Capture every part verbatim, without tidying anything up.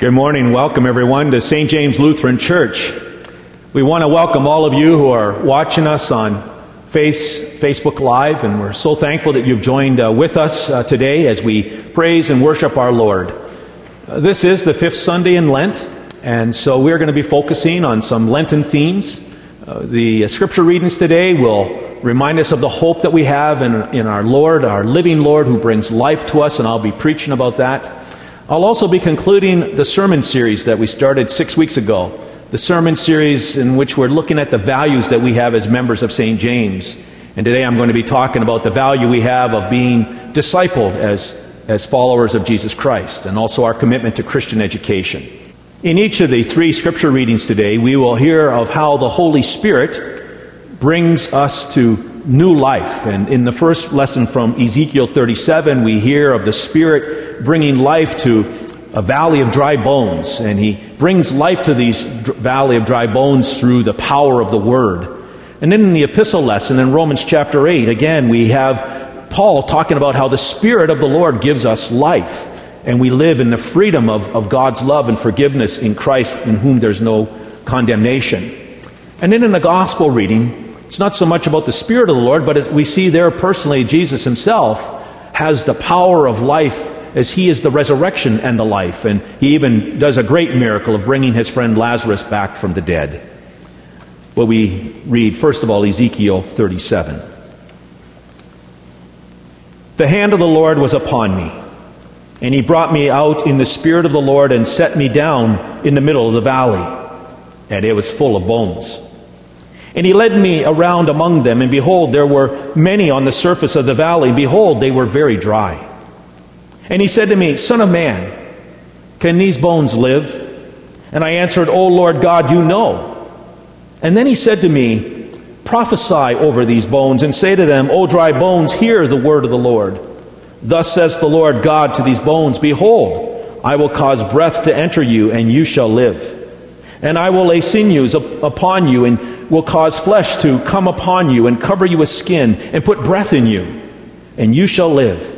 Good morning. Welcome, everyone, to Saint James Lutheran Church. We want to welcome all of you who are watching us on Face, Facebook Live, and we're so thankful that you've joined uh, with us uh, today as we praise and worship our Lord. Uh, this is the fifth Sunday in Lent, and so we're going to be focusing on some Lenten themes. Uh, the uh, scripture readings today will remind us of the hope that we have in, in our Lord, our living Lord, who brings life to us, and I'll be preaching about that. I'll also be concluding the sermon series that we started six weeks ago, the sermon series in which we're looking at the values that we have as members of Saint James. And today I'm going to be talking about the value we have of being discipled as, as followers of Jesus Christ, and also our commitment to Christian education. In each of the three scripture readings today, we will hear of how the Holy Spirit brings us to new life. And in the first lesson from Ezekiel thirty-seven, we hear of the Spirit bringing life to a valley of dry bones, and He brings life to these d- valley of dry bones through the power of the Word. And then in the epistle lesson in Romans chapter eight, again, we have Paul talking about how the Spirit of the Lord gives us life, and we live in the freedom of, of God's love and forgiveness in Christ, in whom there's no condemnation. And then in the gospel reading, it's not so much about the Spirit of the Lord, but we see there personally Jesus Himself has the power of life, as He is the resurrection and the life. And He even does a great miracle of bringing His friend Lazarus back from the dead. Well, we read, first of all, Ezekiel thirty-seven. The hand of the Lord was upon me, and He brought me out in the Spirit of the Lord and set me down in the middle of the valley, and it was full of bones. And He led me around among them, and behold, there were many on the surface of the valley. Behold, they were very dry. And He said to me, Son of man, can these bones live? And I answered, O Lord God, you know. And then He said to me, Prophesy over these bones, and say to them, O dry bones, hear the word of the Lord. Thus says the Lord God to these bones, Behold, I will cause breath to enter you, and you shall live. And I will lay sinews up upon you, and will cause flesh to come upon you, and cover you with skin, and put breath in you, and you shall live,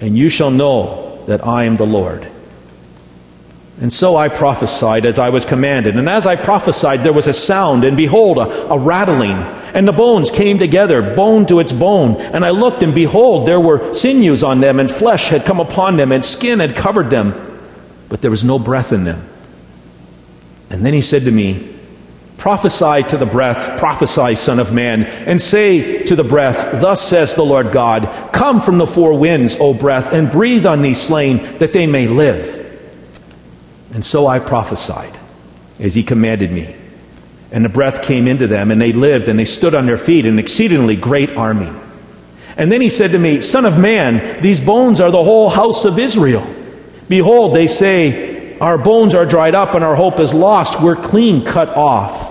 and you shall know that I am the Lord. And so I prophesied as I was commanded. And as I prophesied, there was a sound, and behold, a, a rattling. And the bones came together, bone to its bone. And I looked, and behold, there were sinews on them, and flesh had come upon them, and skin had covered them, but there was no breath in them. And then He said to me, Prophesy to the breath, prophesy, Son of Man, and say to the breath, Thus says the Lord God, Come from the four winds, O breath, and breathe on these slain, that they may live. And so I prophesied, as He commanded me. And the breath came into them, and they lived, and they stood on their feet, an exceedingly great army. And then He said to me, Son of man, these bones are the whole house of Israel. Behold, they say, Our bones are dried up, and our hope is lost. We're clean cut off.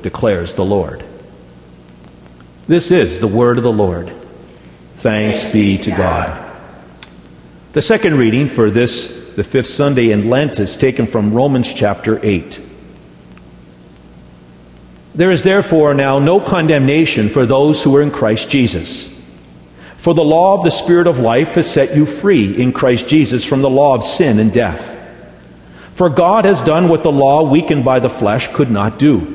declares the Lord. This is the word of the Lord. Thanks be to God. The second reading for this, the fifth Sunday in Lent, is taken from Romans chapter eight. There is therefore now no condemnation for those who are in Christ Jesus. For the law of the Spirit of life has set you free in Christ Jesus from the law of sin and death. For God has done what the law, weakened by the flesh, could not do.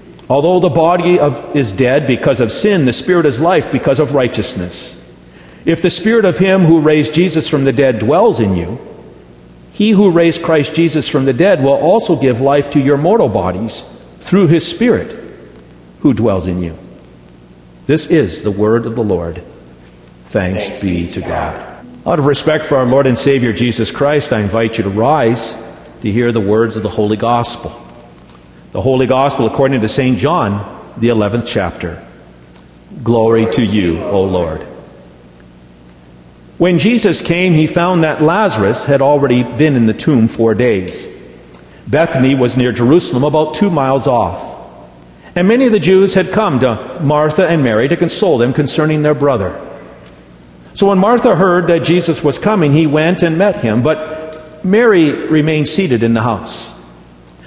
although the body of, is dead because of sin, the Spirit is life because of righteousness. If the Spirit of Him who raised Jesus from the dead dwells in you, He who raised Christ Jesus from the dead will also give life to your mortal bodies through His Spirit who dwells in you. This is the word of the Lord. Thanks, Thanks be to God. God. Out of respect for our Lord and Savior Jesus Christ, I invite you to rise to hear the words of the Holy Gospel. The Holy Gospel according to Saint John, the eleventh chapter. Glory, Glory to you, O Lord. When Jesus came, he found that Lazarus had already been in the tomb four days. Bethany was near Jerusalem, about two miles off. And many of the Jews had come to Martha and Mary to console them concerning their brother. So when Martha heard that Jesus was coming, he went and met him, but Mary remained seated in the house.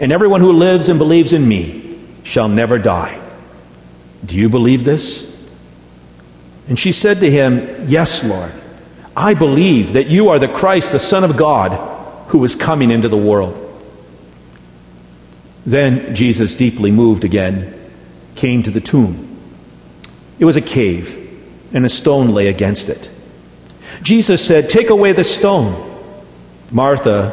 And everyone who lives and believes in me shall never die. Do you believe this?" And she said to him, "Yes, Lord, I believe that you are the Christ, the Son of God, who is coming into the world." Then Jesus, deeply moved again, came to the tomb. It was a cave, and a stone lay against it. Jesus said, "Take away the stone." Martha,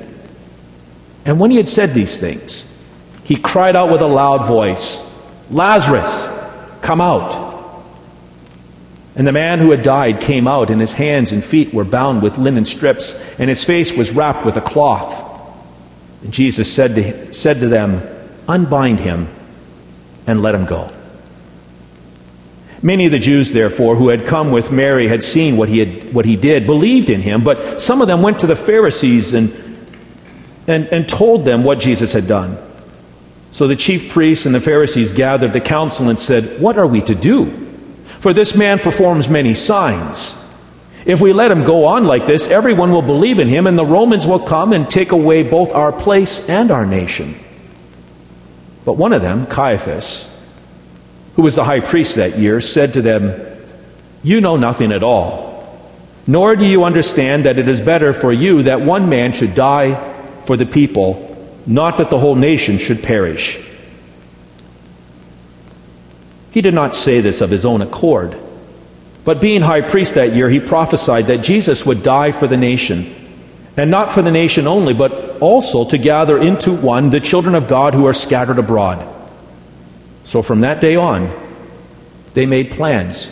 And when he had said these things, he cried out with a loud voice, "Lazarus, come out!" And the man who had died came out, and his hands and feet were bound with linen strips, and his face was wrapped with a cloth. And Jesus said to, him, said to them, "Unbind him and let him go." Many of the Jews, therefore, who had come with Mary had seen what he, had, what he did, believed in him, but some of them went to the Pharisees and, and, and told them what Jesus had done. So the chief priests and the Pharisees gathered the council and said, "What are we to do? For this man performs many signs. If we let him go on like this, everyone will believe in him, and the Romans will come and take away both our place and our nation." But one of them, Caiaphas, who was the high priest that year, said to them, "You know nothing at all, nor do you understand that it is better for you that one man should die for the people, not that the whole nation should perish." He did not say this of his own accord, but being high priest that year, he prophesied that Jesus would die for the nation, and not for the nation only, but also to gather into one the children of God who are scattered abroad. So from that day on, they made plans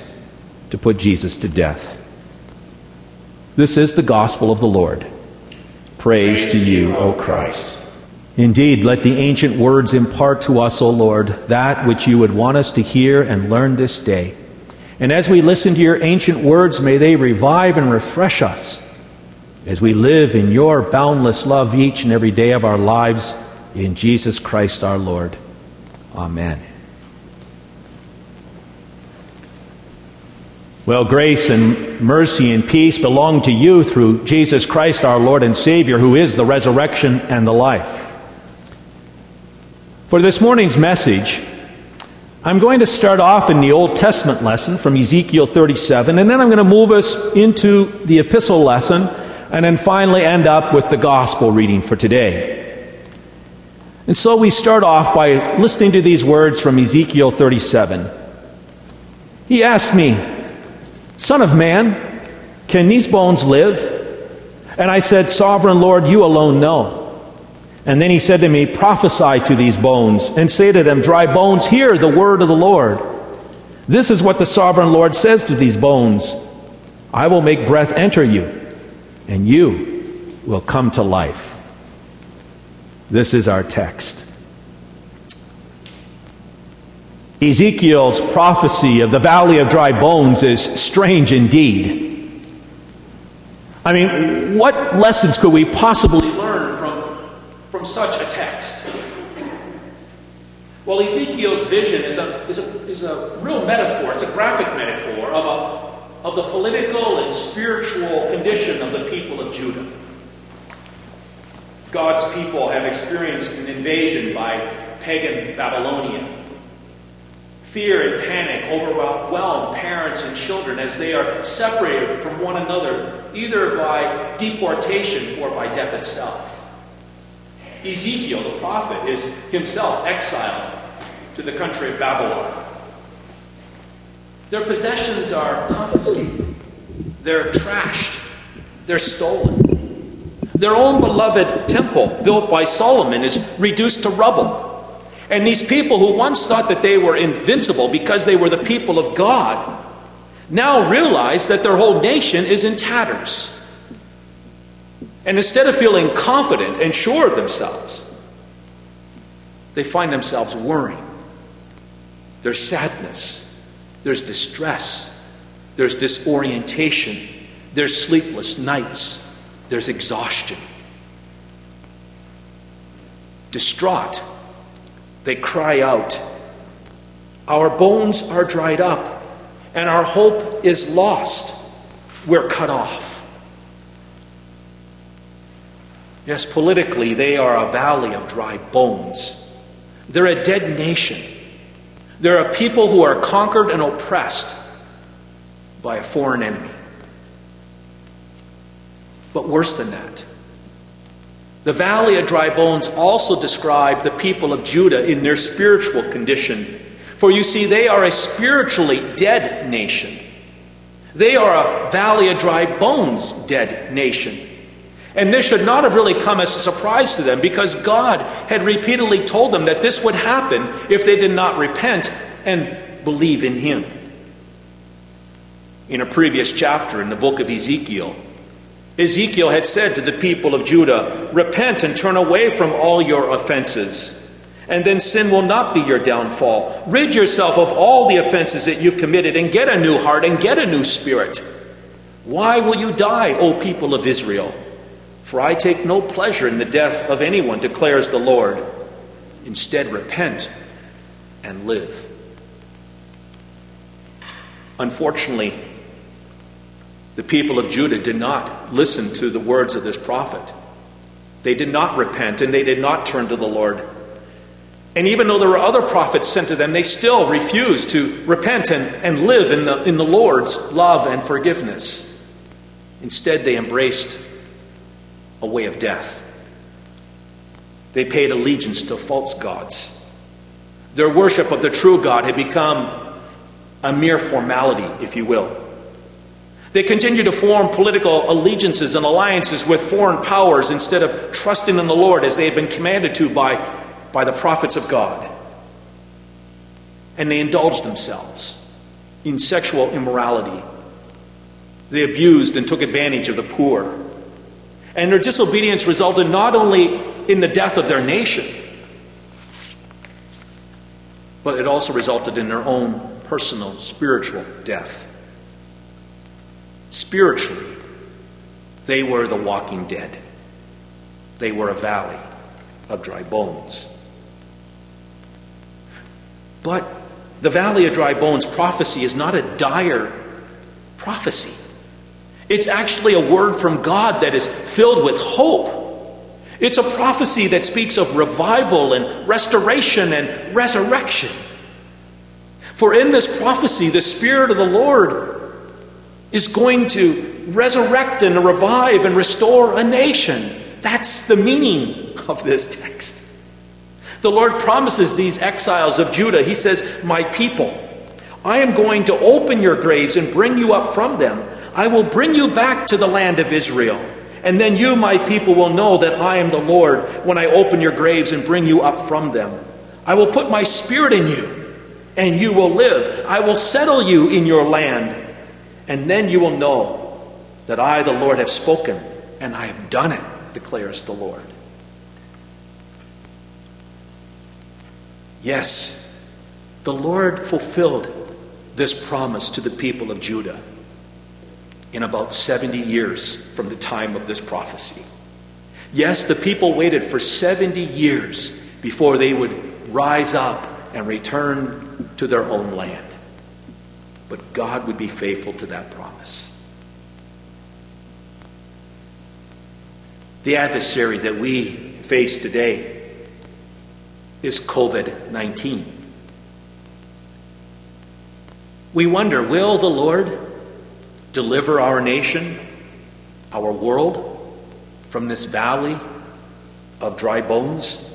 to put Jesus to death. This is the gospel of the Lord. Praise, Praise to you, O Christ. Indeed, let the ancient words impart to us, O Lord, that which you would want us to hear and learn this day. And as we listen to your ancient words, may they revive and refresh us as we live in your boundless love each and every day of our lives in Jesus Christ our Lord. Amen. Well, grace and mercy and peace belong to you through Jesus Christ our Lord and Savior, who is the resurrection and the life. For this morning's message, I'm going to start off in the Old Testament lesson from Ezekiel thirty-seven, and then I'm going to move us into the epistle lesson, and then finally end up with the gospel reading for today. And so we start off by listening to these words from Ezekiel thirty-seven. He asked me, "Son of man, can these bones live?" And I said, "Sovereign Lord, you alone know." And then he said to me, "Prophesy to these bones, and say to them, dry bones, hear the word of the Lord. This is what the Sovereign Lord says to these bones. I will make breath enter you, and you will come to life." This is our text. Ezekiel's prophecy of the valley of dry bones is strange indeed. I mean, what lessons could we possibly learn from, from such a text? Well, Ezekiel's vision is a, is a, is a real metaphor. It's a graphic metaphor of, a, of the political and spiritual condition of the people of Judah. God's people have experienced an invasion by pagan Babylonians. Fear and panic overwhelm parents and children as they are separated from one another, either by deportation or by death itself. Ezekiel, the prophet, is himself exiled to the country of Babylon. Their possessions are confiscated. They're trashed. They're stolen. Their own beloved temple, built by Solomon, is reduced to rubble. And these people who once thought that they were invincible because they were the people of God now realize that their whole nation is in tatters. And instead of feeling confident and sure of themselves, they find themselves worrying. There's sadness. There's distress. There's disorientation. There's sleepless nights. There's exhaustion. Distraught, they cry out, "Our bones are dried up, and our hope is lost. We're cut off." Yes, politically, they are a valley of dry bones. They're a dead nation. They're a people who are conquered and oppressed by a foreign enemy. But worse than that, the valley of dry bones also describe the people of Judah in their spiritual condition. For you see, they are a spiritually dead nation. They are a valley of dry bones dead nation. And this should not have really come as a surprise to them, because God had repeatedly told them that this would happen if they did not repent and believe in Him. In a previous chapter in the book of Ezekiel, Ezekiel had said to the people of Judah, "Repent and turn away from all your offenses, and then sin will not be your downfall. Rid yourself of all the offenses that you've committed, and get a new heart and get a new spirit. Why will you die, O people of Israel? For I take no pleasure in the death of anyone, declares the Lord. Instead, repent and live." Unfortunately, the people of Judah did not listen to the words of this prophet. They did not repent, and they did not turn to the Lord. And even though there were other prophets sent to them, they still refused to repent and, and live in the, in the Lord's love and forgiveness. Instead, they embraced a way of death. They paid allegiance to false gods. Their worship of the true God had become a mere formality, if you will. They continue to form political allegiances and alliances with foreign powers instead of trusting in the Lord as they had been commanded to by, by the prophets of God. And they indulged themselves in sexual immorality. They abused and took advantage of the poor. And their disobedience resulted not only in the death of their nation, but it also resulted in their own personal spiritual death. Spiritually, they were the walking dead. They were a valley of dry bones. But the valley of dry bones prophecy is not a dire prophecy. It's actually a word from God that is filled with hope. It's a prophecy that speaks of revival and restoration and resurrection. For in this prophecy, the Spirit of the Lord is going to resurrect and revive and restore a nation. That's the meaning of this text. The Lord promises these exiles of Judah. He says, my people, I am going to open your graves and bring you up from them. I will bring you back to the land of Israel. And then you, my people, will know that I am the Lord when I open your graves and bring you up from them. I will put my spirit in you, and you will live. I will settle you in your land. And then you will know that I, the Lord, have spoken, and I have done it, declares the Lord. Yes, the Lord fulfilled this promise to the people of Judah in about seventy years from the time of this prophecy. Yes, the people waited for seventy years before they would rise up and return to their own land. But God would be faithful to that promise. The adversary that we face today is COVID nineteen. We wonder, will the Lord deliver our nation, our world, from this valley of dry bones?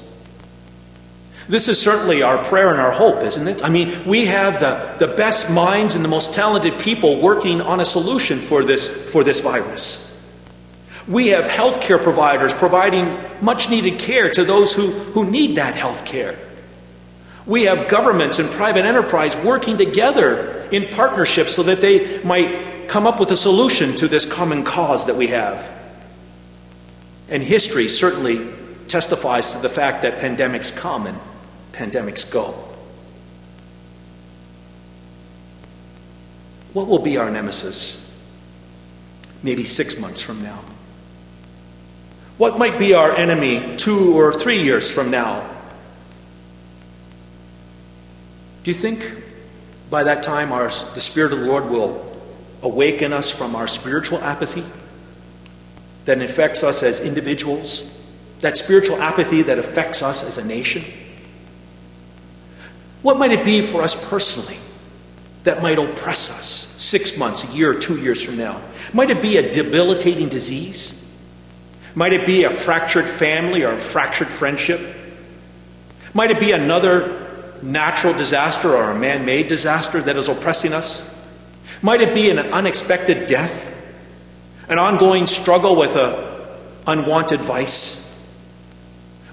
This is certainly our prayer and our hope, isn't it? I mean, we have the, the best minds and the most talented people working on a solution for this, for this virus. We have health care providers providing much-needed care to those who, who need that health care. We have governments and private enterprise working together in partnership so that they might come up with a solution to this common cause that we have. And history certainly testifies to the fact that pandemics come and pandemics go. What will be our nemesis? Maybe six months from now. What might be our enemy two or three years from now? Do you think by that time our, the Spirit of the Lord will awaken us from our spiritual apathy that infects us as individuals? That spiritual apathy that affects us as a nation? What might it be for us personally that might oppress us six months, a year, two years from now? Might it be a debilitating disease? Might it be a fractured family or a fractured friendship? Might it be another natural disaster or a man-made disaster that is oppressing us? Might it be an unexpected death? An ongoing struggle with an unwanted vice?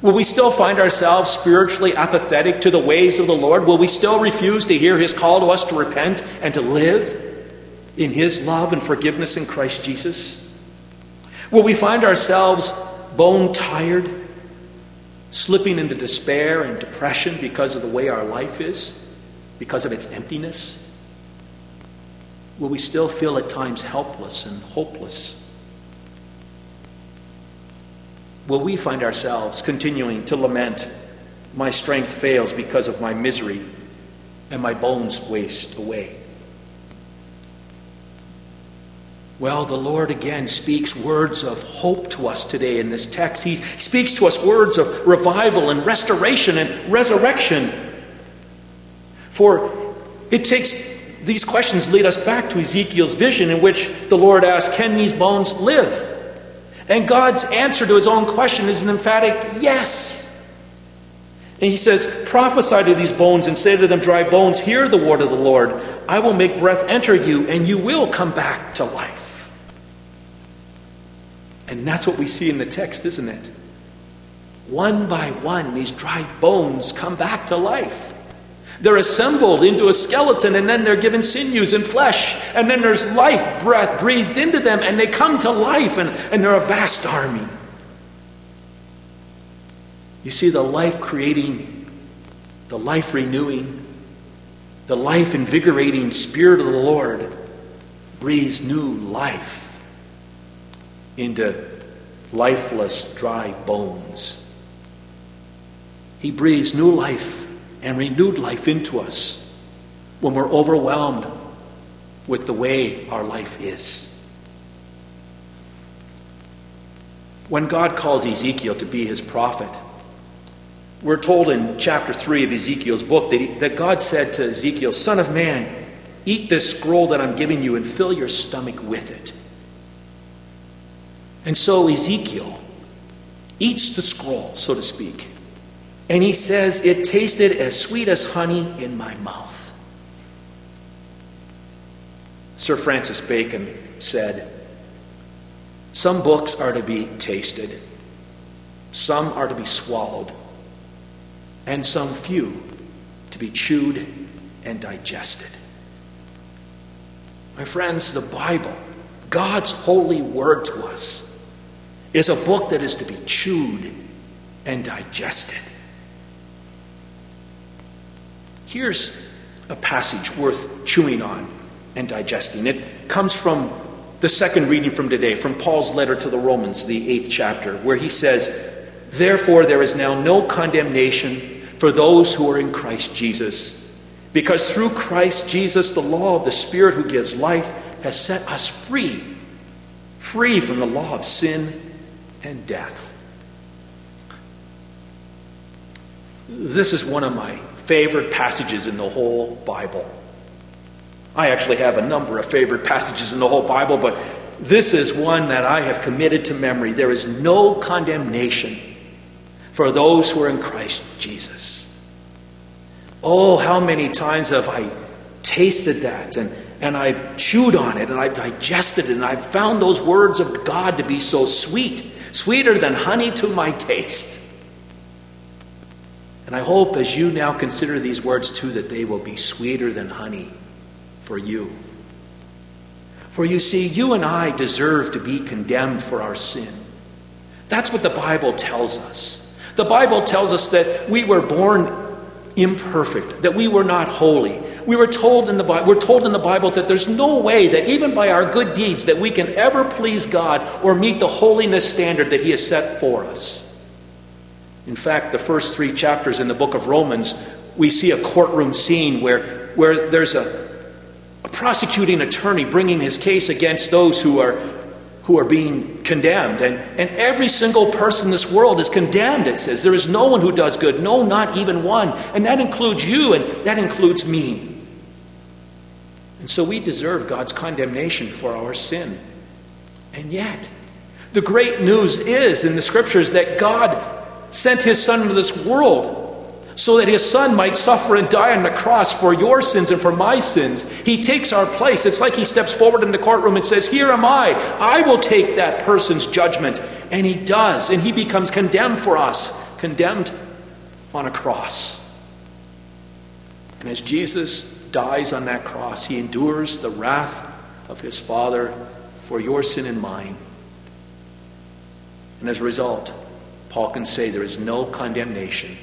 Will we still find ourselves spiritually apathetic to the ways of the Lord? Will we still refuse to hear His call to us to repent and to live in His love and forgiveness in Christ Jesus? Will we find ourselves bone-tired, slipping into despair and depression because of the way our life is, because of its emptiness? Will we still feel at times helpless and hopeless? Will we find ourselves continuing to lament, my strength fails because of my misery, and my bones waste away? Well, the Lord again speaks words of hope to us today in this text. He speaks to us words of revival and restoration and resurrection. For it takes, these questions lead us back to Ezekiel's vision in which the Lord asks, can these bones live? And God's answer to his own question is an emphatic yes. And he says, prophesy to these bones and say to them, dry bones, hear the word of the Lord. I will make breath enter you and you will come back to life. And that's what we see in the text, isn't it? One by one, these dry bones come back to life. They're assembled into a skeleton, and then they're given sinews and flesh. And then there's life breath breathed into them, and they come to life, and, and they're a vast army. You see, the life-creating, the life-renewing, the life-invigorating Spirit of the Lord breathes new life into lifeless, dry bones. He breathes new life and renewed life into us when we're overwhelmed with the way our life is. When God calls Ezekiel to be his prophet, we're told in chapter three of Ezekiel's book that, he, that God said to Ezekiel, son of man, eat this scroll that I'm giving you and fill your stomach with it. And so Ezekiel eats the scroll, so to speak, And he says, it tasted as sweet as honey in my mouth. Sir Francis Bacon said, some books are to be tasted, some are to be swallowed, and some few to be chewed and digested. My friends, the Bible, God's holy word to us, is a book that is to be chewed and digested. Here's a passage worth chewing on and digesting. It comes from the second reading from today, from Paul's letter to the Romans, the eighth chapter, where he says, therefore there is now no condemnation for those who are in Christ Jesus, because through Christ Jesus, the law of the Spirit who gives life has set us free, free from the law of sin and death. This is one of my favorite passages in the whole Bible. I actually have a number of favorite passages in the whole Bible, but this is one that I have committed to memory. There is no condemnation for those who are in Christ Jesus. Oh, how many times have I tasted that, and, and I've chewed on it, and I've digested it, and I've found those words of God to be so sweet, sweeter than honey to my taste. And I hope as you now consider these words too, that they will be sweeter than honey for you. For you see, you and I deserve to be condemned for our sin. That's what the Bible tells us. The Bible tells us that we were born imperfect, that we were not holy. We were told in the Bible, we're told in the Bible that there's no way that even by our good deeds that we can ever please God or meet the holiness standard that He has set for us. In fact, the first three chapters in the book of Romans, we see a courtroom scene where, where there's a, a prosecuting attorney bringing his case against those who are who are being condemned. And, and every single person in this world is condemned, it says. There is no one who does good. No, not even one. And that includes you, and that includes me. And so we deserve God's condemnation for our sin. And yet, the great news is in the Scriptures that God sent His Son into this world so that His Son might suffer and die on the cross for your sins and for my sins. He takes our place. It's like He steps forward in the courtroom and says, here am I. I will take that person's judgment. And He does. And He becomes condemned for us, condemned on a cross. And as Jesus dies on that cross, He endures the wrath of His Father for your sin and mine. And as a result, Paul can say there is no condemnation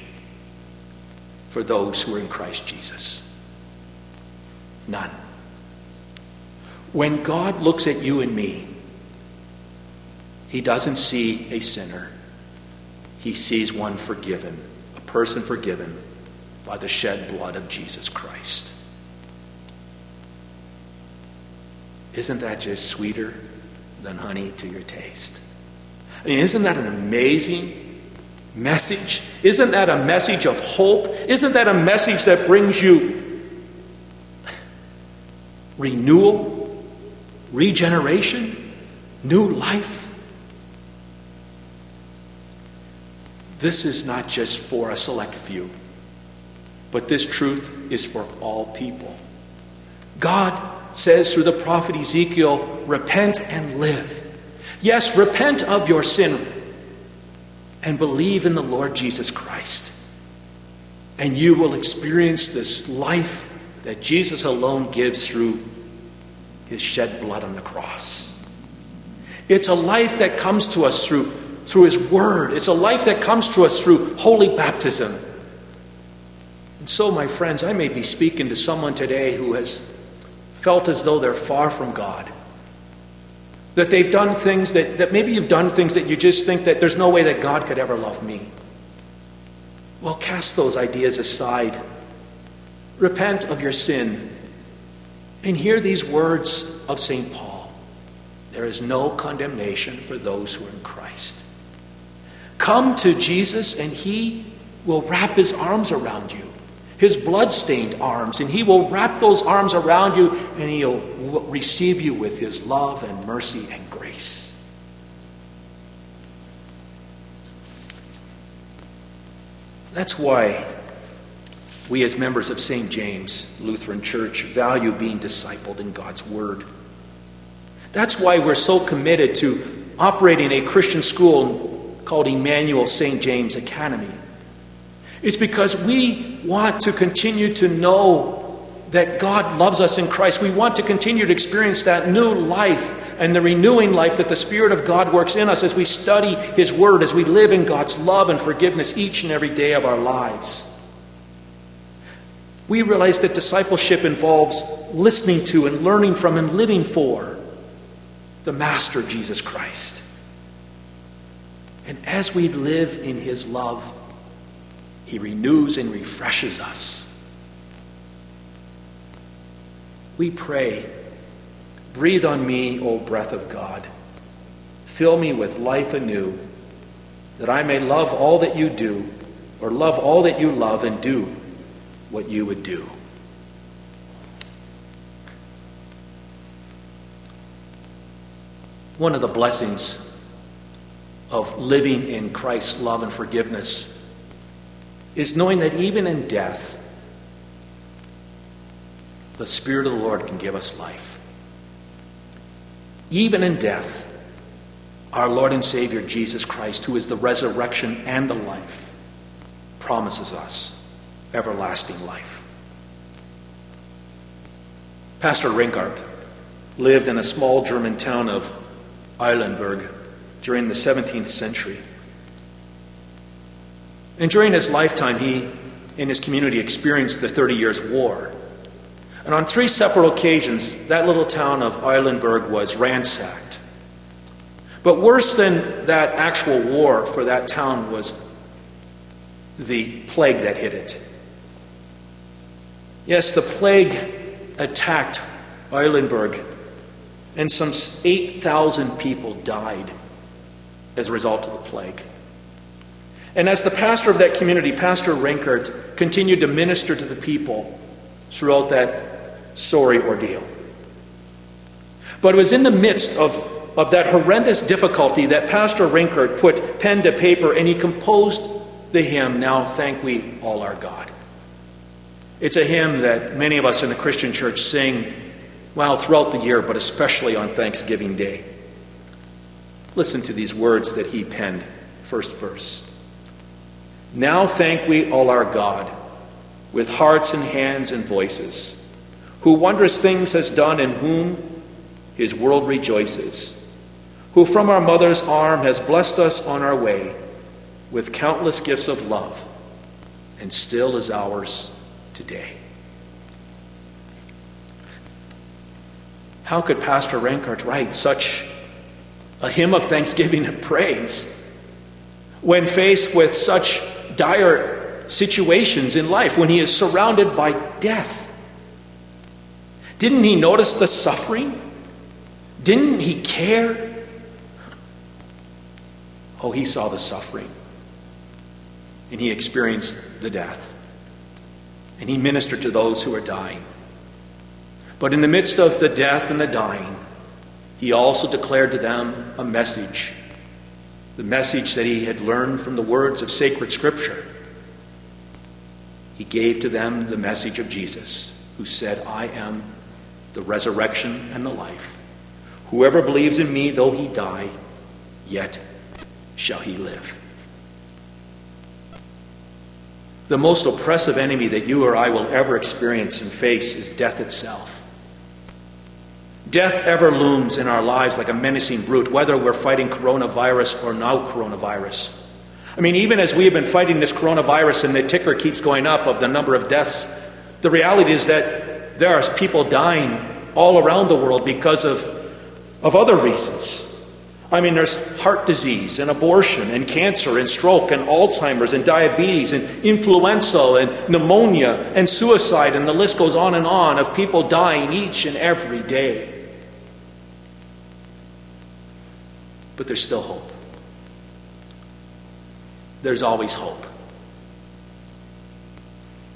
for those who are in Christ Jesus. None. When God looks at you and me, He doesn't see a sinner. He sees one forgiven, a person forgiven by the shed blood of Jesus Christ. Isn't that just sweeter than honey to your taste? I mean, isn't that an amazing message? Isn't that a message of hope? Isn't that a message that brings you renewal, regeneration, new life? This is not just for a select few, but this truth is for all people. God says through the prophet Ezekiel, repent and live. Yes, repent of your sin and believe in the Lord Jesus Christ. And you will experience this life that Jesus alone gives through His shed blood on the cross. It's a life that comes to us through, through His word. It's a life that comes to us through holy baptism. And so, my friends, I may be speaking to someone today who has felt as though they're far from God. That they've done things that, that maybe you've done things that you just think that there's no way that God could ever love me. Well, cast those ideas aside. Repent of your sin. And hear these words of Saint Paul. There is no condemnation for those who are in Christ. Come to Jesus and He will wrap His arms around you. His blood-stained arms, and He will wrap those arms around you, and He'll receive you with His love and mercy and grace. That's why we as members of Saint James Lutheran Church value being discipled in God's Word. That's why we're so committed to operating a Christian school called Emmanuel Saint James Academy. It's because we want to continue to know that God loves us in Christ. We want to continue to experience that new life and the renewing life that the Spirit of God works in us as we study His Word, as we live in God's love and forgiveness each and every day of our lives. We realize that discipleship involves listening to and learning from and living for the Master, Jesus Christ. And as we live in His love, He renews and refreshes us. We pray, breathe on me, O breath of God. Fill me with life anew, that I may love all that you do, or love all that you love and do what you would do. One of the blessings of living in Christ's love and forgiveness is knowing that even in death, the Spirit of the Lord can give us life. Even in death, our Lord and Savior Jesus Christ, who is the resurrection and the life, promises us everlasting life. Pastor Rinkart lived in a small German town of Eilenburg during the seventeenth century. And during his lifetime, he and his community experienced the Thirty Years' War. And on three separate occasions, that little town of Eilenburg was ransacked. But worse than that actual war for that town was the plague that hit it. Yes, the plague attacked Eilenburg, and some eight thousand people died as a result of the plague. And as the pastor of that community, Pastor Rinkart, continued to minister to the people throughout that sorry ordeal. But it was in the midst of, of that horrendous difficulty that Pastor Rinkart put pen to paper and he composed the hymn, Now Thank We All Our God. It's a hymn that many of us in the Christian church sing, well, throughout the year, but especially on Thanksgiving Day. Listen to these words that he penned, first verse. Now thank we all our God, with hearts and hands and voices, who wondrous things has done, in whom his world rejoices, who from our mother's arm has blessed us on our way with countless gifts of love, and still is ours today. How could Pastor Rinkart write such a hymn of thanksgiving and praise when faced with such dire situations in life, when he is surrounded by death? Didn't he notice the suffering? Didn't he care? Oh, he saw the suffering, and he experienced the death, and he ministered to those who were dying. But in the midst of the death and the dying, he also declared to them a message, the message that he had learned from the words of sacred Scripture. He gave to them the message of Jesus, who said, I am the resurrection and the life. Whoever believes in me, though he die, yet shall he live. The most oppressive enemy that you or I will ever experience and face is death itself. Death ever looms in our lives like a menacing brute, whether we're fighting coronavirus or now coronavirus. I mean, even as we have been fighting this coronavirus and the ticker keeps going up of the number of deaths, the reality is that there are people dying all around the world because of, of other reasons. I mean, there's heart disease and abortion and cancer and stroke and Alzheimer's and diabetes and influenza and pneumonia and suicide, and the list goes on and on of people dying each and every day. But there's still hope. There's always hope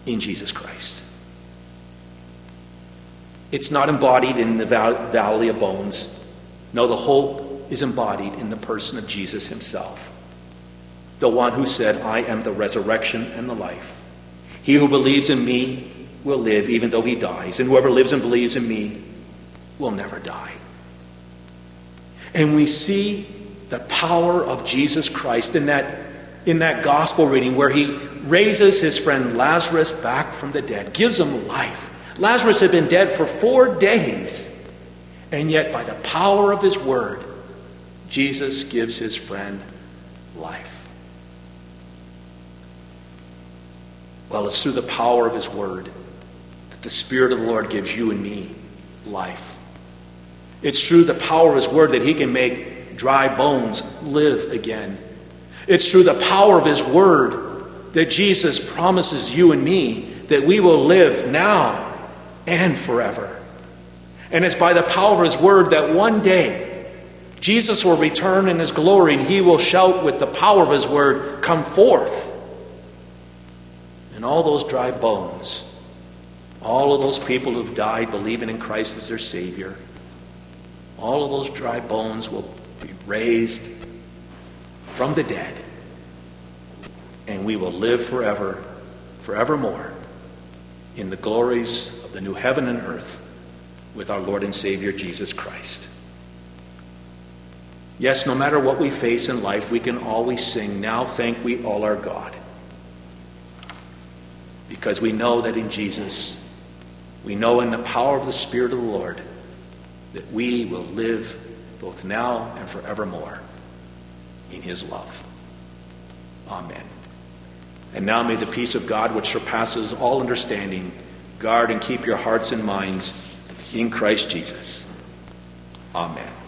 in Jesus Christ. It's not embodied in the valley of bones. No, the hope is embodied in the person of Jesus himself. the one who said, I am the resurrection and the life. He who believes in me will live even though he dies, and whoever lives and believes in me will never die. And we see the power of Jesus Christ in that, in that gospel reading where he raises his friend Lazarus back from the dead, gives him life. Lazarus had been dead for four days, and yet by the power of his word, Jesus gives his friend life. Well, it's through the power of his word that the Spirit of the Lord gives you and me life. It's through the power of his word that he can make dry bones live again. It's through the power of his word that Jesus promises you and me that we will live now and forever. And it's by the power of his word that one day Jesus will return in his glory and he will shout with the power of his word, come forth. And all those dry bones, all of those people who've died believing in Christ as their Savior, all of those dry bones will be raised from the dead, and we will live forever, forevermore, in the glories of the new heaven and earth with our Lord and Savior Jesus Christ. Yes, no matter what we face in life, we can always sing, now thank we all our God. Because we know that in Jesus, we know in the power of the Spirit of the Lord, that we will live both now and forevermore in his love. Amen. And now may the peace of God, which surpasses all understanding, guard and keep your hearts and minds in Christ Jesus. Amen.